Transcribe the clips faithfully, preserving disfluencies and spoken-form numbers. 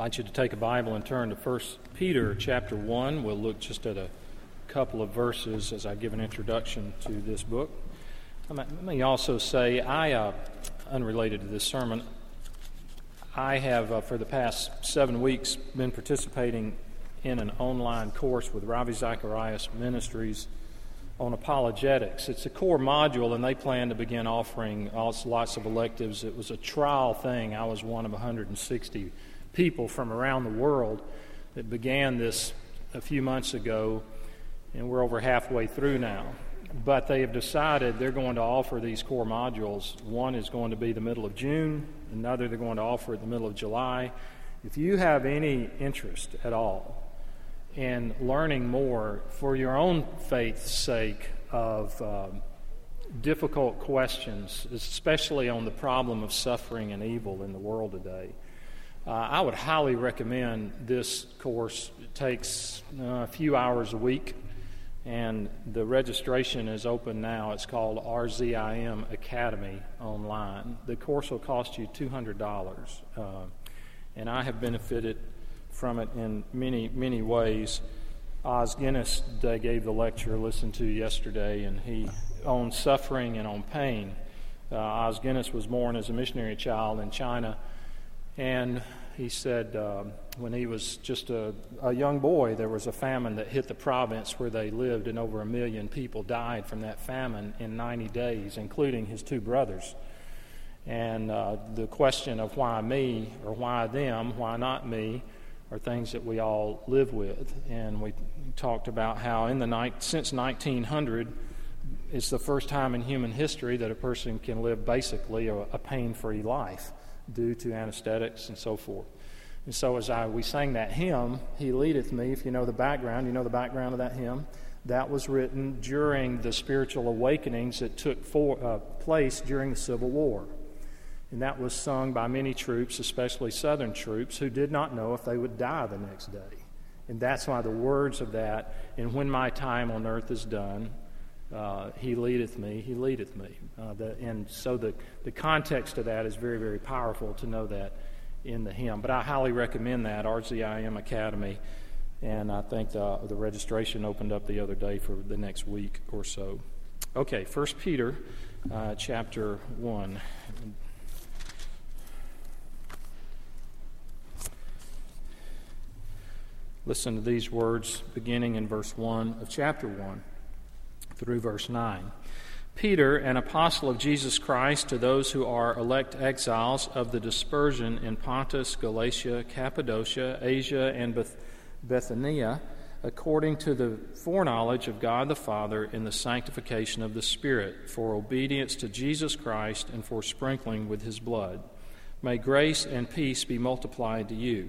I invite you to take a Bible and turn to First Peter chapter one. We'll look just at a couple of verses as I give an introduction to this book. Let me also say, I, uh, unrelated to this sermon, I have uh, for the past seven weeks been participating in an online course with Ravi Zacharias Ministries on apologetics. It's a core module, and they plan to begin offering lots of electives. It was a trial thing. I was one of one hundred sixty people from around the world that began this a few months ago, and we're over halfway through now. But they have decided they're going to offer these core modules. One is going to be the middle of June, another they're going to offer at the middle of July. If you have any interest at all in learning more for your own faith's sake of um, difficult questions, especially on the problem of suffering and evil in the world today, Uh, I would highly recommend this course. It takes uh, a few hours a week, and the registration is open now. It's called R Z I M Academy online. The course will cost you two hundred dollars, uh, and I have benefited from it in many, many ways. Os Guinness they gave the lecture I listened to yesterday, and he on suffering and on pain. Uh, Os Guinness was born as a missionary child in China, and he said uh, when he was just a, a young boy, there was a famine that hit the province where they lived, and over a million people died from that famine in ninety days, including his two brothers. And uh, the question of why me or why them, why not me, are things that we all live with. And we talked about how in the night since nineteen hundred, it's the first time in human history that a person can live basically a, a pain-free life, due to anesthetics and so forth. And so as I we sang that hymn, He Leadeth Me, if you know the background, you know the background of that hymn, that was written during the spiritual awakenings that took for, uh, place during the Civil War. And that was sung by many troops, especially Southern troops, who did not know if they would die the next day. And that's why the words of that, and when my time on earth is done, Uh, he leadeth me, he leadeth me. Uh, the, and so the, the context of that is very, very powerful to know that in the hymn. But I highly recommend that, R Z I M Academy. And I think the, the registration opened up the other day for the next week or so. Okay, First Peter uh, chapter one. Listen to these words beginning in verse one of chapter one. Through verse nine. Peter, an apostle of Jesus Christ, to those who are elect exiles of the dispersion in Pontus, Galatia, Cappadocia, Asia, and Beth- Bithynia, according to the foreknowledge of God the Father in the sanctification of the Spirit, for obedience to Jesus Christ and for sprinkling with his blood. May grace and peace be multiplied to you.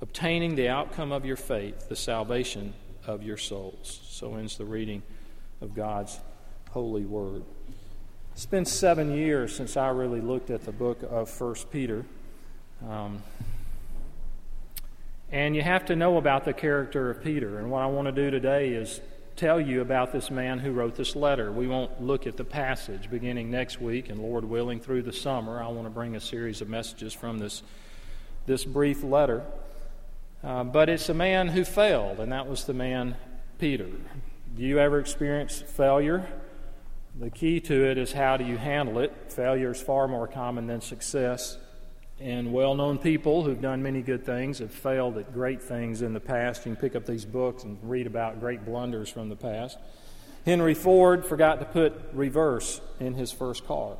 obtaining the outcome of your faith, the salvation of your souls. So ends the reading of God's holy word. It's been seven years since I really looked at the book of First Peter. Um, and you have to know about the character of Peter. And what I want to do today is tell you about this man who wrote this letter. We won't look at the passage beginning next week, and Lord willing, through the summer, I want to bring a series of messages from this, this brief letter. Uh, but it's a man who failed, and that was the man Peter. Do you ever experience failure? The key to it is how do you handle it. Failure is far more common than success. And well-known people who've done many good things have failed at great things in the past. You can pick up these books and read about great blunders from the past. Henry Ford forgot to put reverse in his first car.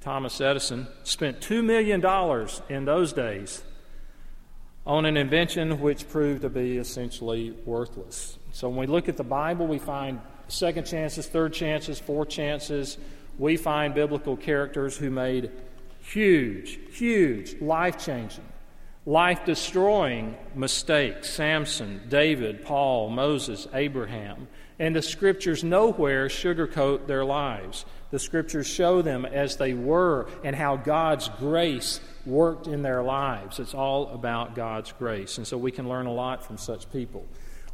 Thomas Edison spent two million dollars in those days on an invention which proved to be essentially worthless. So when we look at the Bible, we find second chances, third chances, fourth chances. We find biblical characters who made huge, huge, life-changing, life-destroying mistakes. Samson, David, Paul, Moses, Abraham. And the Scriptures nowhere sugarcoat their lives. The Scriptures show them as they were and how God's grace worked in their lives. It's all about God's grace. And so we can learn a lot from such people.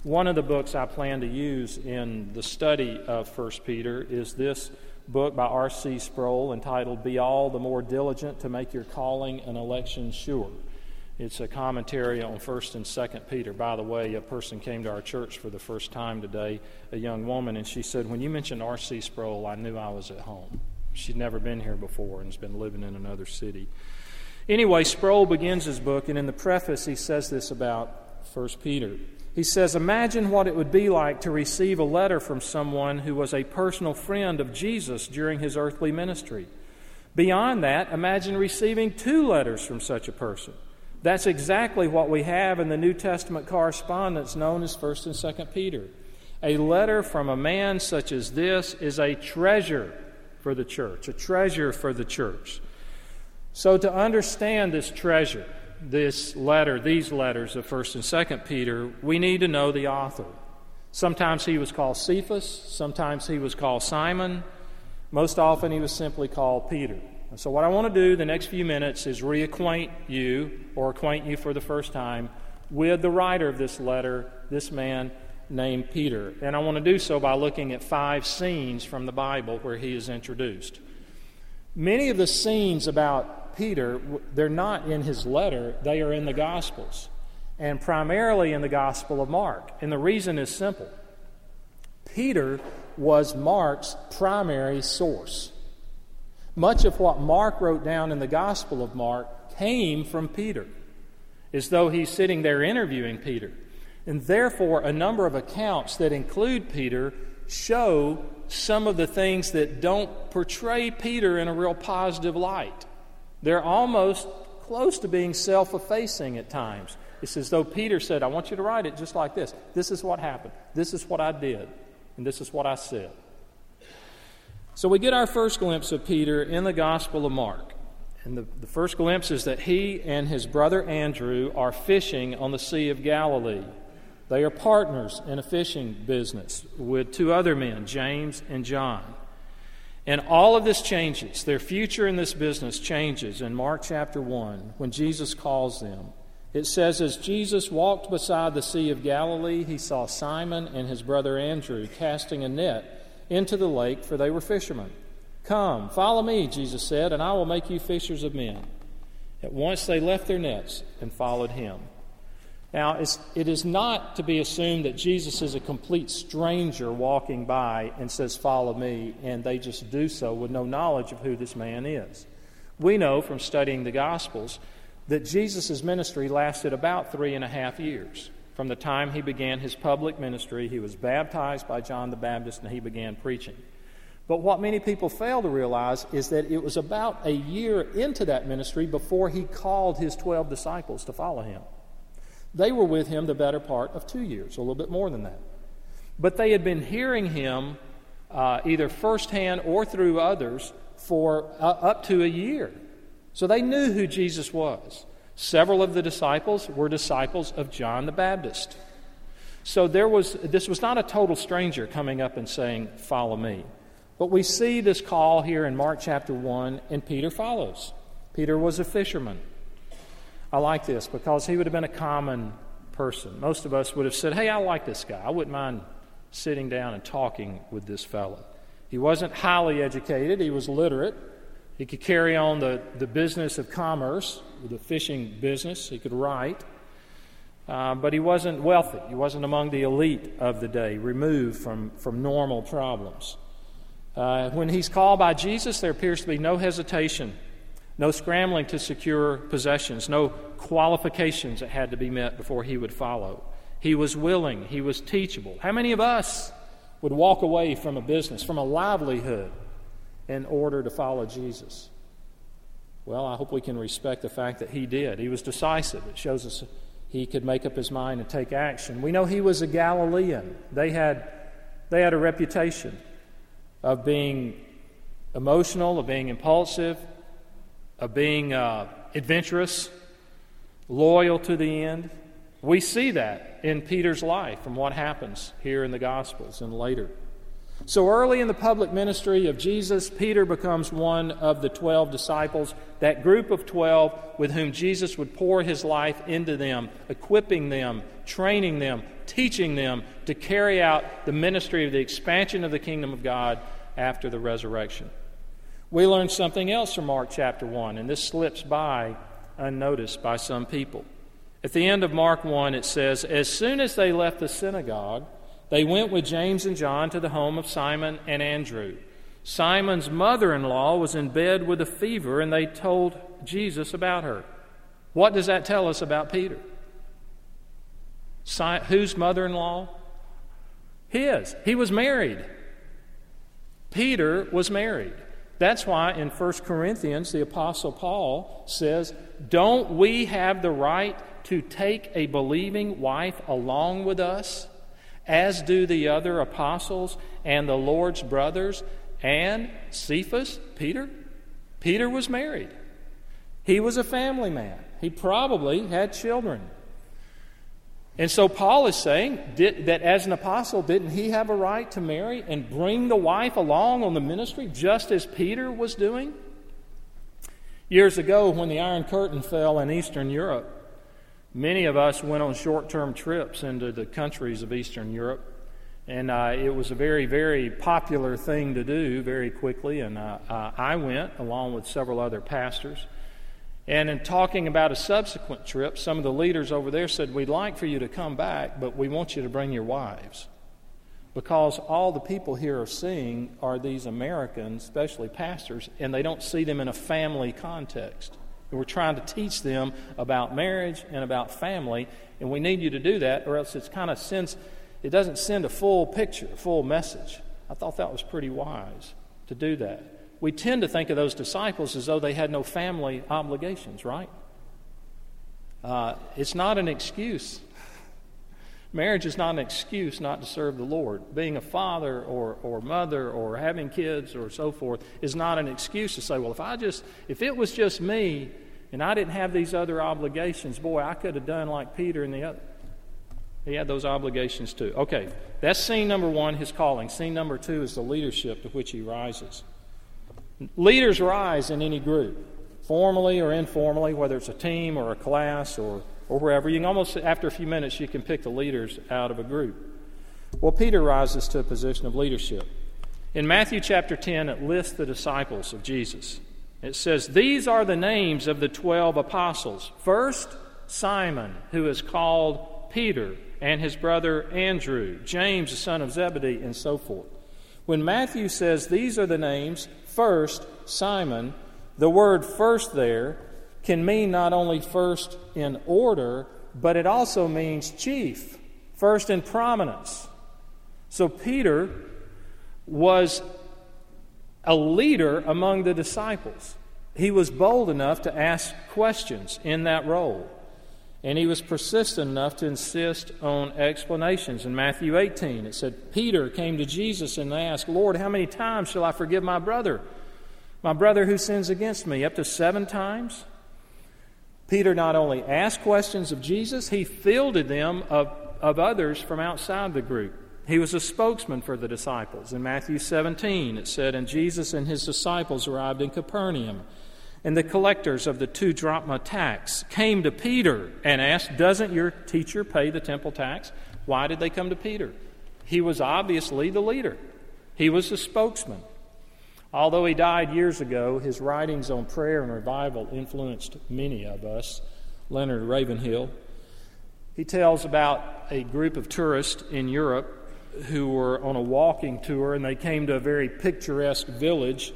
One of the books I plan to use in the study of First Peter is this book by R C Sproul entitled, Be All the More Diligent to Make Your Calling and Election Sure. It's a commentary on First and Second Peter. By the way, a person came to our church for the first time today, a young woman, and she said, when you mentioned R C Sproul, I knew I was at home. She'd never been here before and has been living in another city. Anyway, Sproul begins his book, and in the preface he says this about First Peter. He says, imagine what it would be like to receive a letter from someone who was a personal friend of Jesus during his earthly ministry. Beyond that, imagine receiving two letters from such a person. That's exactly what we have in the New Testament correspondence known as First and Second Peter. A letter from a man such as this is a treasure for the church, a treasure for the church. So to understand this treasure, this letter, these letters of First and Second Peter, we need to know the author. Sometimes he was called Cephas, sometimes he was called Simon, most often he was simply called Peter. And so what I want to do the next few minutes is reacquaint you, or acquaint you for the first time, with the writer of this letter, this man named Peter. And I want to do so by looking at five scenes from the Bible where he is introduced. Many of the scenes about Peter, they're not in his letter, they are in the Gospels, and primarily in the Gospel of Mark. And the reason is simple. Peter was Mark's primary source. Much of what Mark wrote down in the Gospel of Mark came from Peter, as though he's sitting there interviewing Peter. And therefore, a number of accounts that include Peter show some of the things that don't portray Peter in a real positive light. They're almost close to being self-effacing at times. It's as though Peter said, I want you to write it just like this. This is what happened. This is what I did. And this is what I said. So we get our first glimpse of Peter in the Gospel of Mark. And the, the first glimpse is that he and his brother Andrew are fishing on the Sea of Galilee. They are partners in a fishing business with two other men, James and John. And all of this changes. Their future in this business changes in Mark chapter one when Jesus calls them. It says, as Jesus walked beside the Sea of Galilee, he saw Simon and his brother Andrew casting a net into the lake, for they were fishermen. Come, follow me, Jesus said, and I will make you fishers of men. At once they left their nets and followed him. Now, it's, it is not to be assumed that Jesus is a complete stranger walking by and says, follow me, and they just do so with no knowledge of who this man is. We know from studying the Gospels that Jesus' ministry lasted about three and a half years. From the time he began his public ministry, he was baptized by John the Baptist and he began preaching. But what many people fail to realize is that it was about a year into that ministry before he called his twelve disciples to follow him. They were with him the better part of two years, a little bit more than that. But they had been hearing him uh, either firsthand or through others for uh, up to a year. So they knew who Jesus was. Several of the disciples were disciples of John the Baptist. So there was this was not a total stranger coming up and saying, follow me. But we see this call here in Mark chapter one, and Peter follows. Peter was a fisherman. I like this because he would have been a common person. Most of us would have said, hey, I like this guy. I wouldn't mind sitting down and talking with this fellow. He wasn't highly educated. He was literate. He could carry on the, the business of commerce, the fishing business. He could write. Uh, but he wasn't wealthy. He wasn't among the elite of the day, removed from, from normal problems. Uh, when he's called by Jesus, there appears to be no hesitation, no scrambling to secure possessions, no qualifications that had to be met before he would follow. He was willing. He was teachable. How many of us would walk away from a business, from a livelihood, in order to follow Jesus? Well, I hope we can respect the fact that he did. He was decisive. It shows us he could make up his mind and take action. We know he was a Galilean. They had, they had a reputation of being emotional, of being impulsive, of being uh, adventurous, loyal to the end. We see that in Peter's life from what happens here in the Gospels and later. So early in the public ministry of Jesus, Peter becomes one of the twelve disciples, that group of twelve with whom Jesus would pour his life into them, equipping them, training them, teaching them to carry out the ministry of the expansion of the kingdom of God after the resurrection. We learn something else from Mark chapter one, and this slips by unnoticed by some people. At the end of Mark one, it says, "As soon as they left the synagogue, they went with James and John to the home of Simon and Andrew. Simon's mother-in-law was in bed with a fever, and they told Jesus about her." What does that tell us about Peter? Si- whose mother-in-law? His. He was married. Peter was married. That's why in First Corinthians, the Apostle Paul says, "Don't we have the right to take a believing wife along with us, as do the other apostles and the Lord's brothers and Cephas?" Peter? Peter was married. He was a family man. He probably had children. And so Paul is saying that as an apostle, didn't he have a right to marry and bring the wife along on the ministry, just as Peter was doing? Years ago, when the Iron Curtain fell in Eastern Europe, many of us went on short-term trips into the countries of Eastern Europe, and uh, it was a very, very popular thing to do very quickly, and uh, uh, I went along with several other pastors. And in talking about a subsequent trip, some of the leaders over there said, "We'd like for you to come back, but we want you to bring your wives, because all the people here are seeing are these Americans, especially pastors, and they don't see them in a family context. And we're trying to teach them about marriage and about family, and we need you to do that, or else it's kind of sends, it doesn't send a full picture, a full message." I thought that was pretty wise to do that. We tend to think of those disciples as though they had no family obligations, right? Uh, it's not an excuse. Marriage is not an excuse not to serve the Lord. Being a father or, or mother or having kids or so forth is not an excuse to say, "Well, if I just, if it was just me and I didn't have these other obligations, boy, I could have done like Peter and the other." He had those obligations too. Okay, that's scene number one, his calling. Scene number two is the leadership to which he rises. Leaders rise in any group, formally or informally, whether it's a team or a class or, or wherever. You can almost, after a few minutes, you can pick the leaders out of a group. Well, Peter rises to a position of leadership. In Matthew chapter ten, it lists the disciples of Jesus. It says, "These are the names of the twelve apostles. First, Simon, who is called Peter, and his brother Andrew, James, the son of Zebedee," and so forth. When Matthew says, "These are the names, first, Simon," the word "first" there can mean not only first in order, but it also means chief, first in prominence. So Peter was a leader among the disciples. He was bold enough to ask questions in that role, and he was persistent enough to insist on explanations. In Matthew eighteen, it said, "Peter came to Jesus and asked, 'Lord, how many times shall I forgive my brother, my brother who sins against me? Up to seven times?'" Peter not only asked questions of Jesus, he fielded them of, of others from outside the group. He was a spokesman for the disciples. In Matthew seventeen, it said, "And Jesus and his disciples arrived in Capernaum, and the collectors of the two drachma tax came to Peter and asked, 'Doesn't your teacher pay the temple tax?'" Why did they come to Peter? He was obviously the leader. He was the spokesman. Although he died years ago, his writings on prayer and revival influenced many of us. Leonard Ravenhill, he tells about a group of tourists in Europe who were on a walking tour, and they came to a very picturesque village,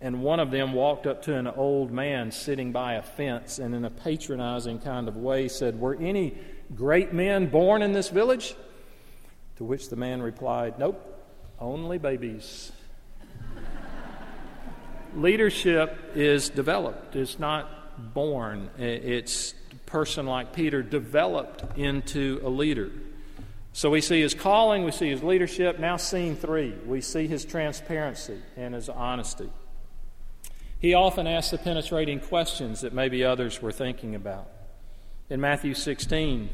and one of them walked up to an old man sitting by a fence and in a patronizing kind of way said, "Were any great men born in this village?" To which the man replied, "Nope, Only babies. Leadership is developed. It's not born. It's a person like Peter developed into a leader. So we see his calling, we see his leadership. Now scene three, we see his transparency and his honesty. He often asks the penetrating questions that maybe others were thinking about. In Matthew sixteen,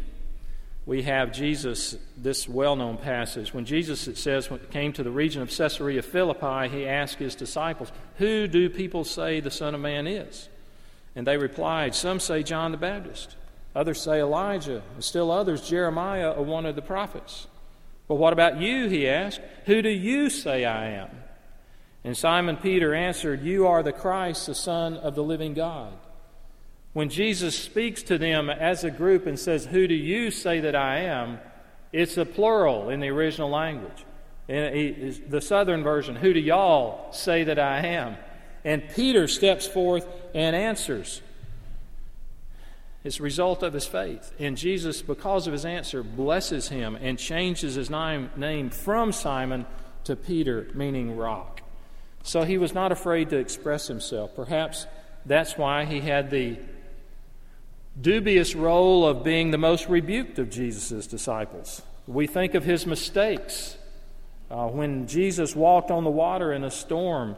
we have Jesus, this well-known passage. When Jesus, it says, came to the region of Caesarea Philippi, he asked his disciples, "Who do people say the Son of Man is?" And they replied, "Some say John the Baptist, others say Elijah, and still others, Jeremiah or one of the prophets." "But what about you?" he asked. "Who do you say I am?" And Simon Peter answered, "You are the Christ, the Son of the living God." When Jesus speaks to them as a group and says, "Who do you say that I am?" it's a plural in the original language. In the southern version, "Who do y'all say that I am?" And Peter steps forth and answers. It's a result of his faith. And Jesus, because of his answer, blesses him and changes his name from Simon to Peter, meaning rock. So he was not afraid to express himself. Perhaps that's why he had the dubious role of being the most rebuked of Jesus' disciples. We think of his mistakes. Uh, when Jesus walked on the water in a storm,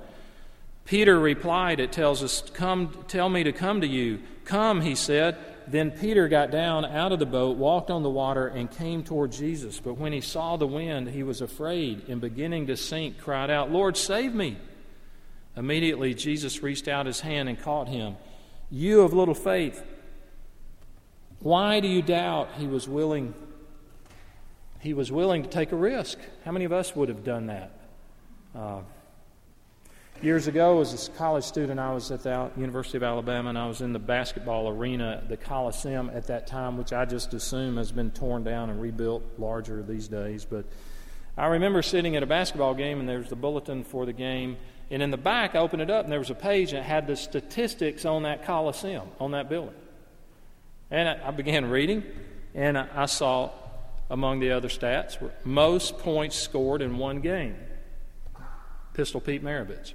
Peter replied, it tells us, "Come, tell me to come to you." "Come," he said. Then Peter got down out of the boat, walked on the water, and came toward Jesus. But when he saw the wind, he was afraid, and beginning to sink, cried out, "Lord, save me." Immediately Jesus reached out his hand and caught him. "You of little faith, why do you doubt?" He was willing. He was willing to take a risk. How many of us would have done that? Uh, years ago, as a college student, I was at the University of Alabama, and I was in the basketball arena, the Coliseum at that time, which I just assume has been torn down and rebuilt larger these days. But I remember sitting at a basketball game, and there was the bulletin for the game. And in the back, I opened it up, and there was a page, and it had the statistics on that Coliseum, on that building. And I began reading, and I saw among the other stats, most points scored in one game, Pistol Pete Maravich.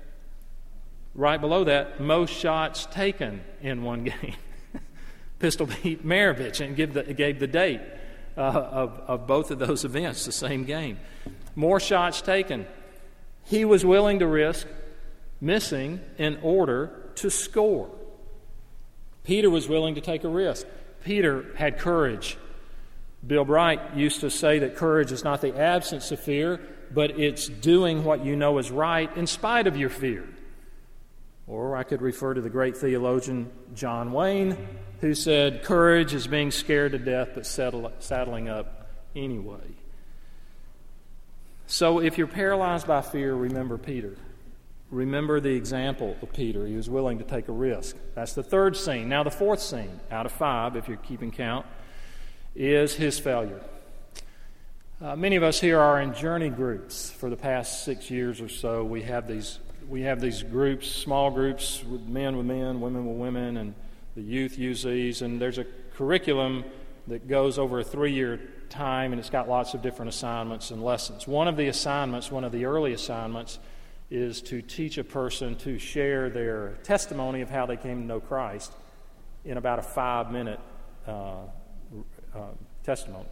Right below that, most shots taken in one game, Pistol Pete Maravich, and give the, gave the date uh, of, of both of those events, the same game. More shots taken. He was willing to risk missing in order to score. Peter was willing to take a risk. Peter had courage. Bill Bright used to say that courage is not the absence of fear, but it's doing what you know is right in spite of your fear. Or I could refer to the great theologian John Wayne, who said, "Courage is being scared to death but settle, saddling up anyway." So if you're paralyzed by fear, remember Peter. Remember the example of Peter. He was willing to take a risk. That's the third scene. Now the fourth scene, out of five, if you're keeping count, is his failure. Uh, many of us here are in journey groups. For the past six years or so, we have these we have these groups, small groups, with men with men, women with women, and the youth use these. And there's a curriculum that goes over a three-year time, and it's got lots of different assignments and lessons. One of the assignments, one of the early assignments, is to teach a person to share their testimony of how they came to know Christ in about a five-minute uh, uh, testimony.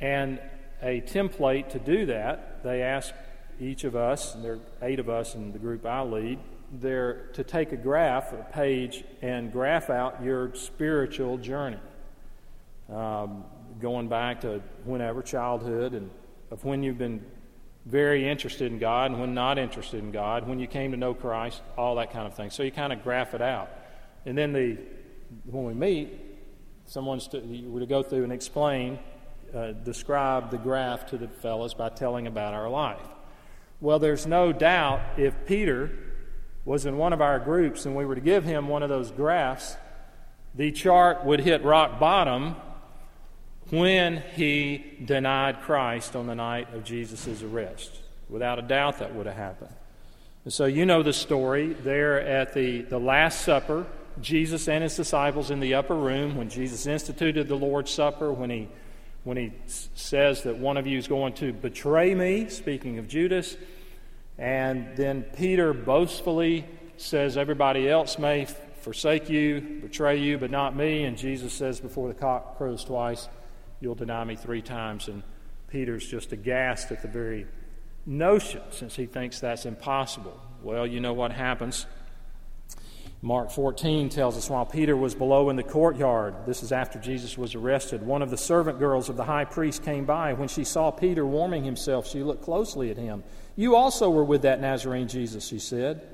And a template to do that, they ask each of us, and there are eight of us in the group I lead, they're to take a graph, a page, and graph out your spiritual journey, um, going back to whenever, childhood, and of when you've been very interested in God and when not interested in God, when you came to know Christ, all that kind of thing. So you kind of graph it out. And then the when we meet, someone's to, you were to go through and explain, uh, describe the graph to the fellows by telling about our life. Well, there's no doubt if Peter was in one of our groups and we were to give him one of those graphs, the chart would hit rock bottom when he denied Christ on the night of Jesus' arrest. Without a doubt that would have happened. And so you know the story. There at the, the Last Supper, Jesus and his disciples in the upper room, when Jesus instituted the Lord's Supper, when he when he says that one of you is going to betray me, speaking of Judas, and then Peter boastfully says everybody else may forsake you, betray you, but not me, and Jesus says before the cock crows twice, you'll deny me three times, and Peter's just aghast at the very notion, since he thinks that's impossible. Well, you know what happens. Mark fourteen tells us, while Peter was below in the courtyard, this is after Jesus was arrested, one of the servant girls of the high priest came by. When she saw Peter warming himself, she looked closely at him. You also were with that Nazarene Jesus, she said.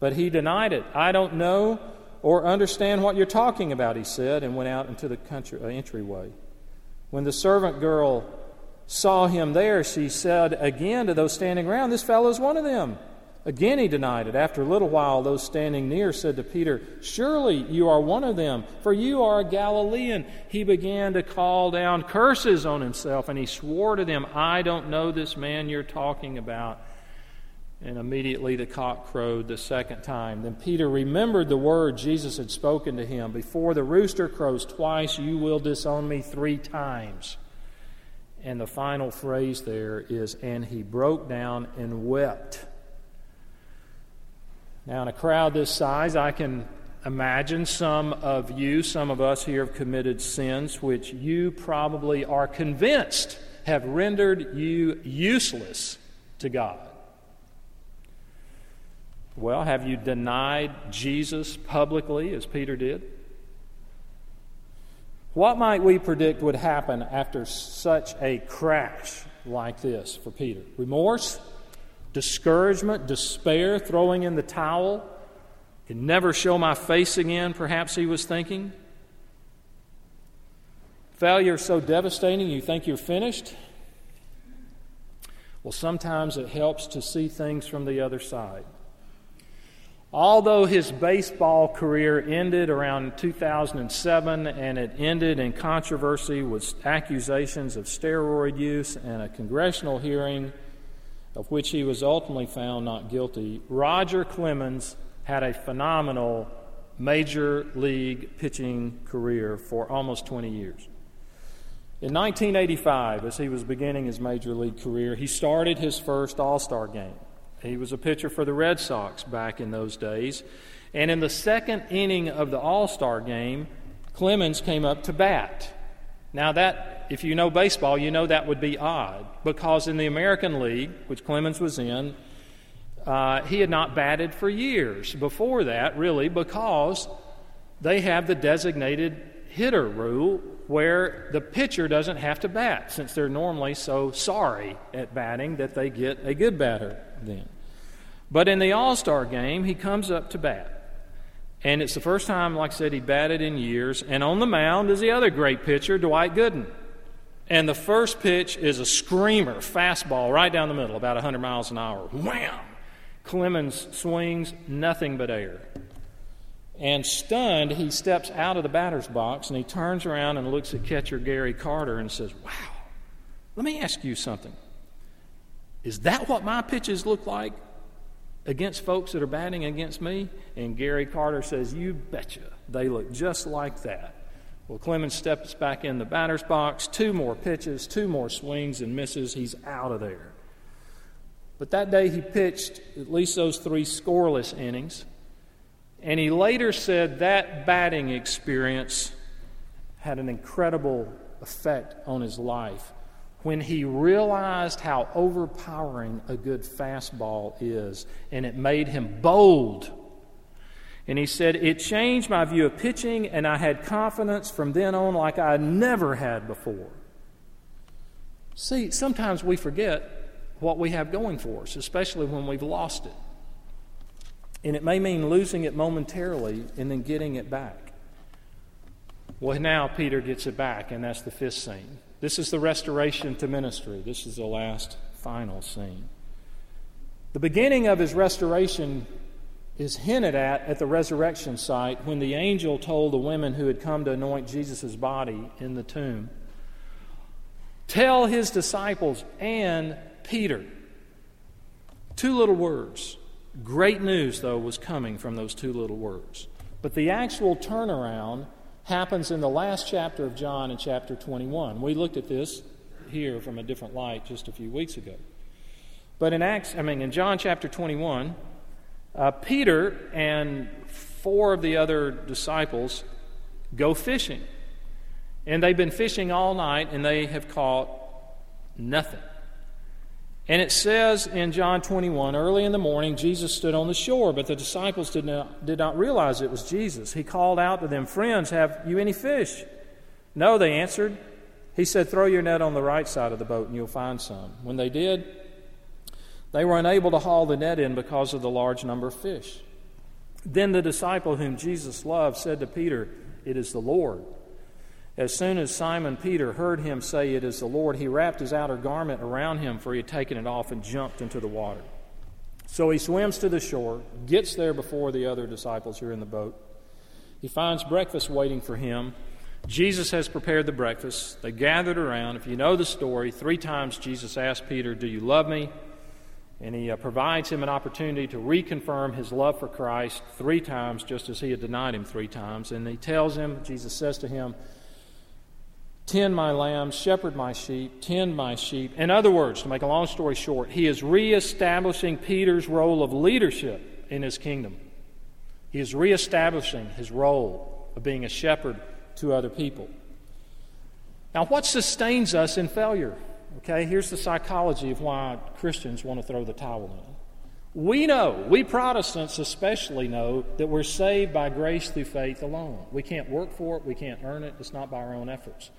But he denied it. I don't know or understand what you're talking about, he said, and went out into the country, uh, entryway. When the servant girl saw him there, she said again to those standing around, this fellow is one of them. Again he denied it. After a little while, those standing near said to Peter, surely you are one of them, for you are a Galilean. He began to call down curses on himself, and he swore to them, I don't know this man you're talking about. And immediately the cock crowed the second time. Then Peter remembered the word Jesus had spoken to him. Before the rooster crows twice, you will disown me three times. And the final phrase there is, and he broke down and wept. Now, in a crowd this size, I can imagine some of you, some of us here have committed sins which you probably are convinced have rendered you useless to God. Well, have you denied Jesus publicly, as Peter did? What might we predict would happen after such a crash like this for Peter? Remorse? Discouragement, despair, throwing in the towel, can never show my face again, perhaps he was thinking. Failure is so devastating, you think you're finished? Well, sometimes it helps to see things from the other side. Although his baseball career ended around two thousand seven, and it ended in controversy with accusations of steroid use and a congressional hearing of which he was ultimately found not guilty, Roger Clemens had a phenomenal major league pitching career for almost twenty years. In nineteen eighty-five, as he was beginning his major league career, he started his first All-Star game. He was a pitcher for the Red Sox back in those days. And in the second inning of the All-Star game, Clemens came up to bat. Now that, if you know baseball, you know that would be odd, because in the American League, which Clemens was in, uh, he had not batted for years before that, really, because they have the designated hitter rule where the pitcher doesn't have to bat, since they're normally so sorry at batting that they get a good batter then. But in the All-Star game, he comes up to bat. And it's the first time, like I said, he batted in years. And on the mound is the other great pitcher, Dwight Gooden. And the first pitch is a screamer, fastball, right down the middle, about one hundred miles an hour. Wham! Clemens swings, nothing but air. And stunned, he steps out of the batter's box, and he turns around and looks at catcher Gary Carter and says, wow, let me ask you something. Is that what my pitches look like against folks that are batting against me? And Gary Carter says, you betcha, they look just like that. Well, Clemens steps back in the batter's box, two more pitches, two more swings and misses, he's out of there. But that day he pitched at least those three scoreless innings, and he later said that batting experience had an incredible effect on his life when he realized how overpowering a good fastball is, and it made him bold. And he said, it changed my view of pitching, and I had confidence from then on like I never had before. See, sometimes we forget what we have going for us, especially when we've lost it. And it may mean losing it momentarily and then getting it back. Well, now Peter gets it back, and that's the fifth scene. This is the restoration to ministry. This is the last, final scene. The beginning of his restoration is hinted at at the resurrection site when the angel told the women who had come to anoint Jesus' body in the tomb, tell his disciples and Peter. Two little words. Great news, though, was coming from those two little words. But the actual turnaround happens in the last chapter of John, in chapter twenty-one. We looked at this here from a different light just a few weeks ago. But in Acts, I mean, in John chapter twenty-one, uh, Peter and four of the other disciples go fishing. And they've been fishing all night, and they have caught nothing. And it says in John twenty-one, early in the morning, Jesus stood on the shore, but the disciples did not, did not realize it was Jesus. He called out to them, "Friends, have you any fish?" "No," they answered. He said, "Throw your net on the right side of the boat, and you'll find some." When they did, they were unable to haul the net in because of the large number of fish. Then the disciple whom Jesus loved said to Peter, "It is the Lord." As soon as Simon Peter heard him say, "It is the Lord," he wrapped his outer garment around him, for he had taken it off, and jumped into the water. So he swims to the shore, gets there before the other disciples who are in the boat. He finds breakfast waiting for him. Jesus has prepared the breakfast. They gathered around. If you know the story, three times Jesus asked Peter, "Do you love me?" And he uh, provides him an opportunity to reconfirm his love for Christ three times, just as he had denied him three times. And he tells him, Jesus says to him, "Tend my lambs, shepherd my sheep, tend my sheep." In other words, to make a long story short, he is reestablishing Peter's role of leadership in his kingdom. He is reestablishing his role of being a shepherd to other people. Now, what sustains us in failure? Okay, here's the psychology of why Christians want to throw the towel in. We know, we Protestants especially know, that we're saved by grace through faith alone. We can't work for it. We can't earn it. It's not by our own efforts.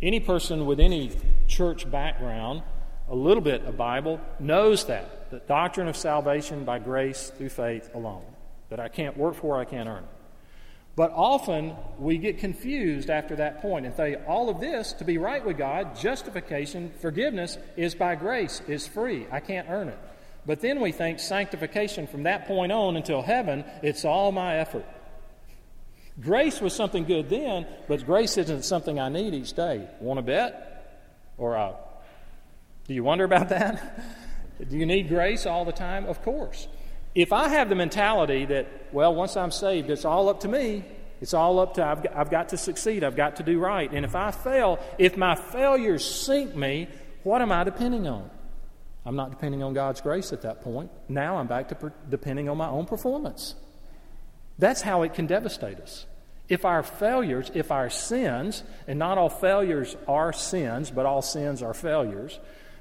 Any person with any church background, a little bit of Bible, knows that, the doctrine of salvation by grace through faith alone, that I can't work for, I can't earn it. But often we get confused after that point and say, all of this, to be right with God, justification, forgiveness, is by grace, is free. I can't earn it. But then we think sanctification from that point on until heaven, it's all my effort. Grace was something good then, but grace isn't something I need each day. Want to bet? Or uh, do you wonder about that? Do you need grace all the time? Of course. If I have the mentality that, well, once I'm saved, it's all up to me, it's all up to, I've got, I've got to succeed, I've got to do right, and if I fail, if my failures sink me, what am I depending on? I'm not depending on God's grace at that point. Now I'm back to per- depending on my own performance. That's how it can devastate us. If our failures, if our sins, and not all failures are sins, but all sins are failures,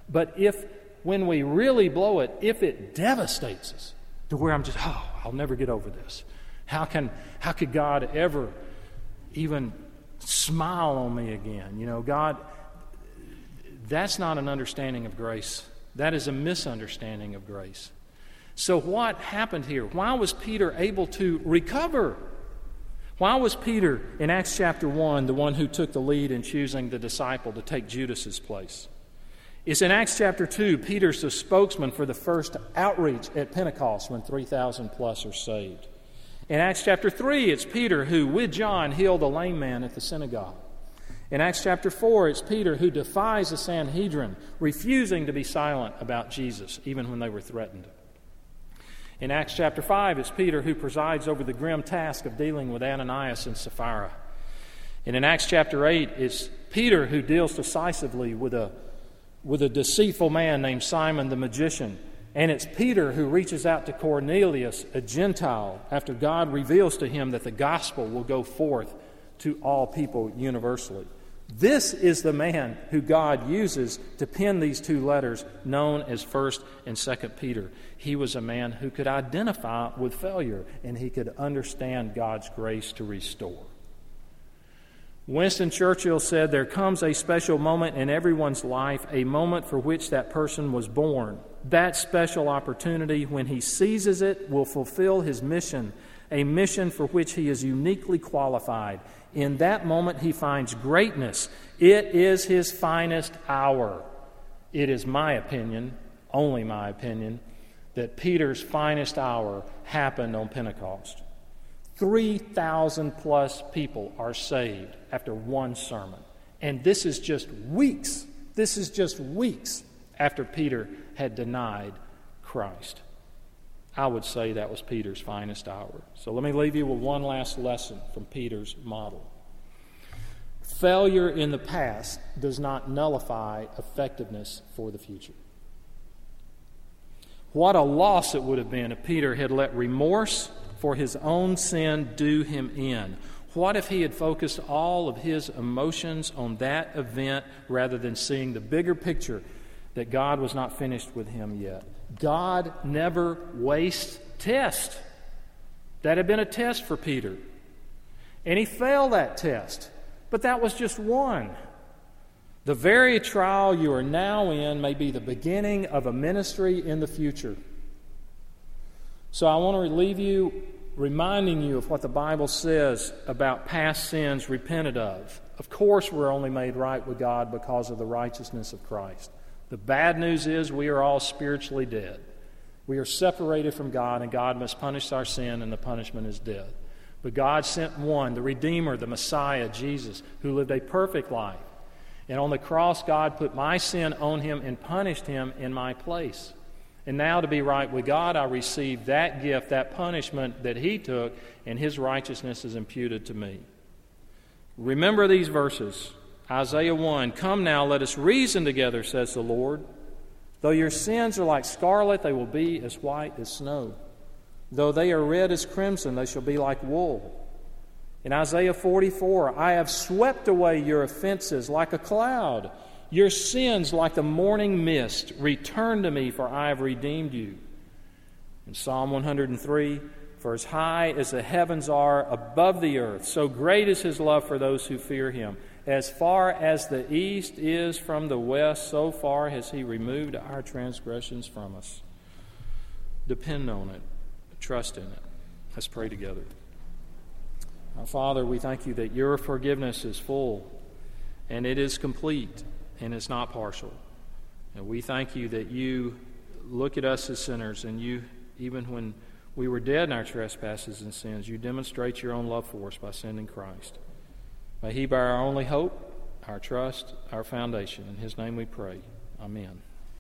but if, when we really blow it, if it devastates us, to where I'm just, oh, I'll never get over this. How can, how could God ever even smile on me again? You know, God, that's not an understanding of grace. That is a misunderstanding of grace. So what happened here? Why was Peter able to recover? Why was Peter, in Acts chapter one, the one who took the lead in choosing the disciple to take Judas's place? It's in Acts chapter two, Peter's the spokesman for the first outreach at Pentecost when three thousand plus are saved. In Acts chapter three, it's Peter who, with John, healed a lame man at the synagogue. In Acts chapter four, it's Peter who defies the Sanhedrin, refusing to be silent about Jesus, even when they were threatened. In Acts chapter five, it's Peter who presides over the grim task of dealing with Ananias and Sapphira. And in Acts chapter eight, it's Peter who deals decisively with a with a deceitful man named Simon the magician. And it's Peter who reaches out to Cornelius, a Gentile, after God reveals to him that the gospel will go forth to all people universally. This is the man who God uses to pen these two letters known as First and Second Peter. He was a man who could identify with failure, and he could understand God's grace to restore. Winston Churchill said, "There comes a special moment in everyone's life, a moment for which that person was born. That special opportunity, when he seizes it, will fulfill his mission, a mission for which he is uniquely qualified. In that moment, he finds greatness. It is his finest hour." It is my opinion, only my opinion, that Peter's finest hour happened on Pentecost. three thousand plus people are saved after one sermon. And this is just weeks, this is just weeks after Peter had denied Christ. I would say that was Peter's finest hour. So let me leave you with one last lesson from Peter's model. Failure in the past does not nullify effectiveness for the future. What a loss it would have been if Peter had let remorse for his own sin do him in. What if he had focused all of his emotions on that event rather than seeing the bigger picture that God was not finished with him yet? God never wastes test. That had been a test for Peter. And he failed that test. But that was just one. The very trial you are now in may be the beginning of a ministry in the future. So I want to leave you reminding you of what the Bible says about past sins repented of. Of course, we're only made right with God because of the righteousness of Christ. The bad news is we are all spiritually dead. We are separated from God, and God must punish our sin, and the punishment is death. But God sent one, the Redeemer, the Messiah, Jesus, who lived a perfect life. And on the cross, God put my sin on him and punished him in my place. And now to be right with God, I receive that gift, that punishment that he took, and his righteousness is imputed to me. Remember these verses. Isaiah one, "Come now, let us reason together, says the Lord. Though your sins are like scarlet, they will be as white as snow. Though they are red as crimson, they shall be like wool." In Isaiah forty-four, "I have swept away your offenses like a cloud, your sins like the morning mist. Return to me, for I have redeemed you." In Psalm one hundred three, "For as high as the heavens are above the earth, so great is his love for those who fear him. As far as the east is from the west, so far has he removed our transgressions from us." Depend on it. Trust in it. Let's pray together. Our Father, we thank you that your forgiveness is full, and it is complete, and it's not partial. And we thank you that you look at us as sinners, and you, even when we were dead in our trespasses and sins, you demonstrate your own love for us by sending Christ. May he be our only hope, our trust, our foundation. In his name we pray. Amen.